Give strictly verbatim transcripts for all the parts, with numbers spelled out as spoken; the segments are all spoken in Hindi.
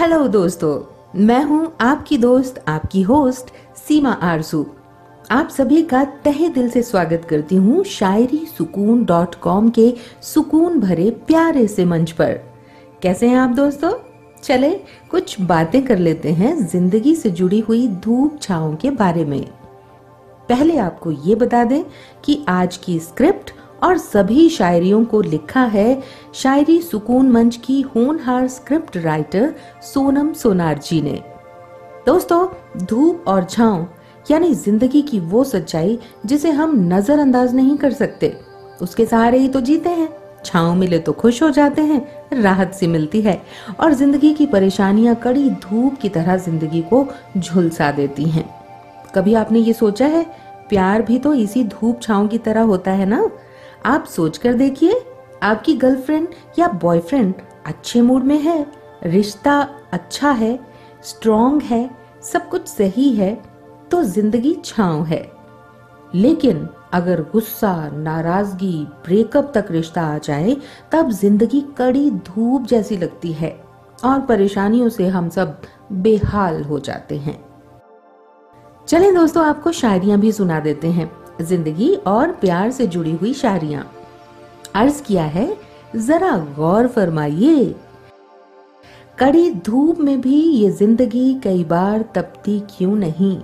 हेलो दोस्तों, मैं हूं आपकी दोस्त आपकी होस्ट सीमा आरज़ू। आप सभी का तहे दिल से स्वागत करती हूं शायरीसुकून डॉट कॉम के सुकून भरे प्यारे से मंच पर। कैसे हैं आप दोस्तों? चले कुछ बातें कर लेते हैं जिंदगी से जुड़ी हुई धूप छाओं के बारे में। पहले आपको ये बता दें कि आज की स्क्रिप्ट और सभी शायरियों को लिखा है शायरी सुकून मंच की होनहार स्क्रिप्ट राइटर सोनम सोनार जी ने। दोस्तों, धूप और छांव यानी जिंदगी की वो सच्चाई जिसे हम नजरअंदाज नहीं कर सकते, उसके सहारे ही तो जीते हैं। छांव मिले तो खुश हो जाते हैं, राहत सी मिलती है, और जिंदगी की परेशानियां कड़ी धूप की तरह जिंदगी को झुलसा देती हैं। कभी आपने ये सोचा है प्यार भी तो इसी धूप छांव की तरह होता है ना? आप सोच कर देखिए, आपकी गर्लफ्रेंड या बॉयफ्रेंड अच्छे मूड में है, रिश्ता अच्छा है, स्ट्रॉन्ग है, सब कुछ सही है, तो जिंदगी छांव है। लेकिन अगर गुस्सा, नाराजगी, ब्रेकअप तक रिश्ता आ जाए तब जिंदगी कड़ी धूप जैसी लगती है और परेशानियों से हम सब बेहाल हो जाते हैं। चलें दोस्तों, आपको शायरियां भी सुना देते हैं, जिंदगी और प्यार से जुड़ी हुई शायरियां। अर्ज किया है, जरा गौर फरमाइए, कड़ी धूप में भी ये जिंदगी कई बार तपती क्यों नहीं।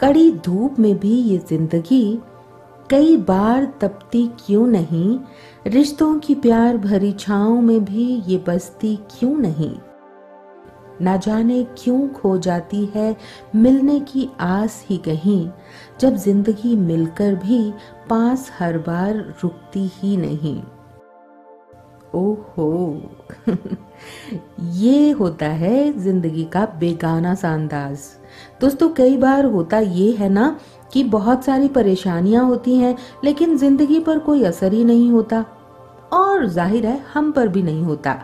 कड़ी धूप में भी ये जिंदगी कई बार तपती क्यों नहीं, रिश्तों की प्यार भरी छाँव में भी ये बसती क्यों नहीं। ना जाने क्यों खो जाती है मिलने की आस ही कहीं, जब जिंदगी मिलकर भी पास हर बार रुकती ही नहीं। ओहो ये होता है जिंदगी का बेगाना सा अंदाज। दोस्तों, कई बार होता ये है ना कि बहुत सारी परेशानियां होती हैं लेकिन जिंदगी पर कोई असर ही नहीं होता, और जाहिर है हम पर भी नहीं होता।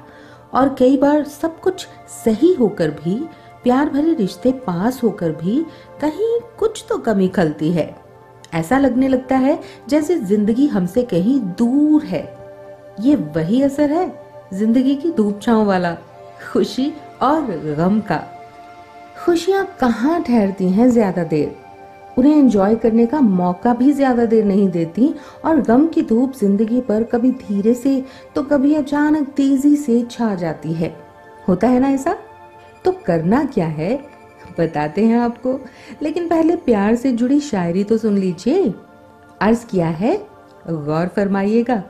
और कई बार सब कुछ सही होकर भी, प्यार भरे रिश्ते पास होकर भी कहीं कुछ तो कमी खलती है। ऐसा लगने लगता है जैसे जिंदगी हमसे कहीं दूर है। ये वही असर है जिंदगी की धूप छाँव वाला, खुशी और गम का। खुशियाँ कहाँ ठहरती हैं ज्यादा देर, उन्हें एंजॉय करने का मौका भी ज्यादा देर नहीं देती, और गम की धूप जिंदगी पर कभी धीरे से तो कभी अचानक तेजी से छा जाती है। होता है ना ऐसा? तो करना क्या है बताते हैं आपको, लेकिन पहले प्यार से जुड़ी शायरी तो सुन लीजिए। अर्ज किया है, गौर फरमाइएगा।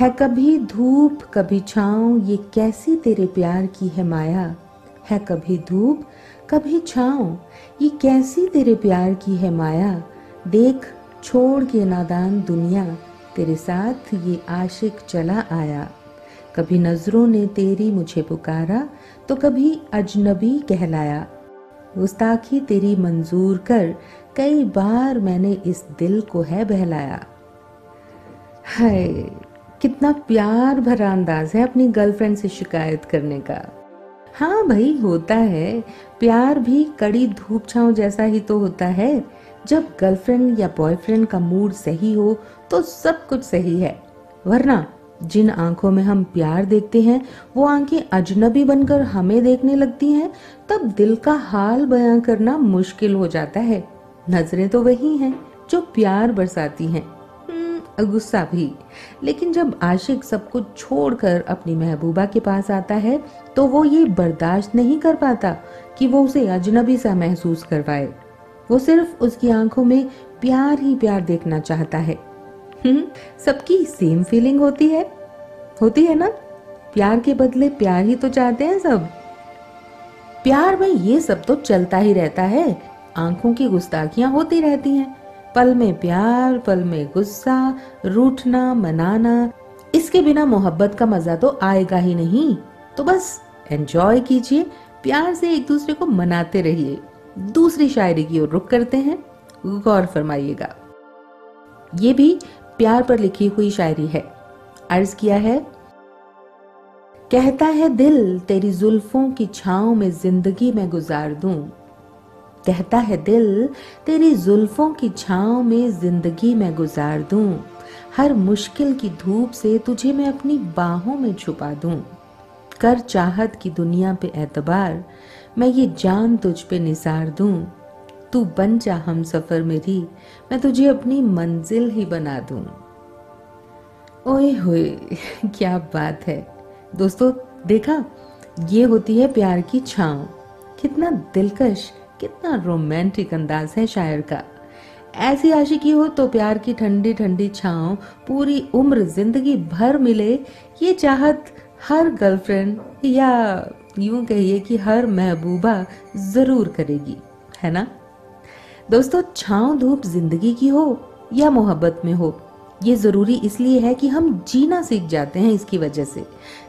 है कभी धूप कभी छाँव, ये कैसी तेरे प्यार की है माया। है कभी धूप कभी छाँव, ये कैसी तेरे प्यार की है माया। देख छोड़ के नादान दुनिया, तेरे साथ ये आशिक चला आया। कभी नजरों ने तेरी मुझे पुकारा, तो कभी अजनबी कहलाया। गुस्ताखी तेरी मंजूर कर, कई बार मैंने इस दिल को है बहलाया। हाय, कितना प्यार भरा अंदाज है अपनी गर्लफ्रेंड से शिकायत करने का। हाँ भाई, होता है, प्यार भी कड़ी धूप छाँव जैसा ही तो होता है। जब गर्लफ्रेंड या बॉयफ्रेंड का मूड सही हो तो सब कुछ सही है, वरना जिन आंखों में हम प्यार देखते हैं वो आंखें अजनबी बनकर हमें देखने लगती हैं, तब दिल का हाल बयां करना मुश्किल हो जाता है। नजरें तो वही हैं जो प्यार बरसाती हैं, गुस्सा भी, लेकिन जब आशिक सब कुछ छोड़कर अपनी महबूबा के पास आता है तो वो ये बर्दाश्त नहीं कर पाता कि वो उसे अजनबी सा महसूस करवाए। वो सिर्फ उसकी आंखों में प्यार ही प्यार देखना चाहता है। सबकी सेम फीलिंग होती है, होती है ना? प्यार के बदले प्यार ही तो चाहते हैं सब। प्यार में ये सब तो चलता ही रहता है, आंखों की गुस्ताखियां होती रहती हैं। पल में प्यार, पल में गुस्सा, रूठना, मनाना, इसके बिना मोहब्बत का मजा तो आएगा ही नहीं। तो बस एंजॉय कीजिए, प्यार से एक दूसरे को मनाते रहिए। दूसरी शायरी की ओर रुख करते हैं, गौर फरमाइएगा। ये भी प्यार पर लिखी हुई शायरी है। अर्ज किया है, कहता है दिल तेरी जुल्फों की छाँव में जिंदगी में गुजार दूं। कहता है दिल तेरी जुल्फों की छाँव में जिंदगी मैं गुजार दूं। हर मुश्किल की धूप से तुझे मैं अपनी बाहों में छुपा दूं। कर चाहत की दुनिया पे एतबार, मैं ये जान तुझ पे निसार दूं। तू बन जा हम सफर मेरी, मैं तुझे अपनी मंजिल ही बना दूं। ओए होए क्या बात है दोस्तों, देखा ये होती है प्यार की छांव। कितना दिलकश, कितना रोमांटिक अंदाज है शायर का। ऐसी आशिकी हो तो प्यार की ठंडी ठंडी छांव पूरी उम्र जिंदगी भर मिले, ये चाहत हर गर्लफ्रेंड या यूं कहिए कि हर महबूबा जरूर करेगी, है ना दोस्तों। छांव धूप जिंदगी की हो या मोहब्बत में हो, ये ज़रूरी इसलिए है कि हम जीना सीख जाते हैं इसकी वजह से।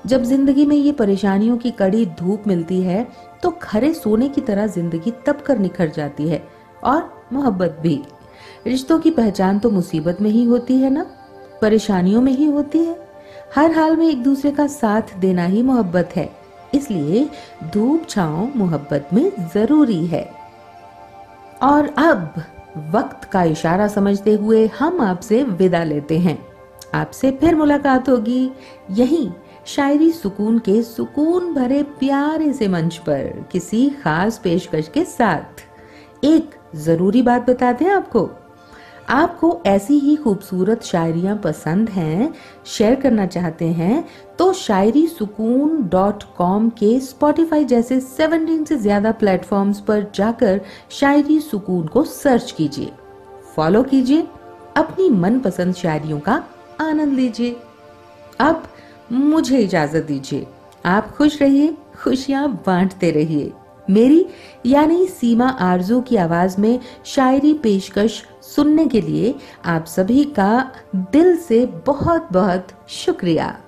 जब जिंदगी में ये परेशानियों की कड़ी धूप मिलती है तो खरे सोने की तरह जिंदगी तप कर निखर जाती है, और मोहब्बत भी। रिश्तों की पहचान तो मुसीबत में ही होती है ना, परेशानियों में ही होती है। हर हाल में एक दूसरे का साथ देना ही मोहब्बत है, इसलिए धूप छाँव मोहब्बत में ज़रूरी है। और अब वक्त का इशारा समझते हुए हम आपसे विदा लेते हैं। आपसे फिर मुलाकात होगी यहीं शायरी सुकून के सुकून भरे प्यारे से मंच पर किसी खास पेशकश के साथ। एक जरूरी बात बताते हैं आपको, आपको ऐसी ही खूबसूरत शायरियां पसंद हैं, शेयर करना चाहते हैं तो शायरी सुकून डॉट कॉम के स्पॉटिफाई जैसे सत्रह से ज़्यादा प्लेटफॉर्म्स पर जाकर शायरी सुकून को सर्च कीजिए, फॉलो कीजिए, अपनी मनपसंद शायरियों का आनंद लीजिए। अब मुझे इजाज़त दीजिए, आप खुश रहिए, खुशियाँ बांटते रहिए। मेरी यानी सीमा आरज़ू की आवाज़ में शायरी पेशकश सुनने के लिए आप सभी का दिल से बहुत बहुत शुक्रिया।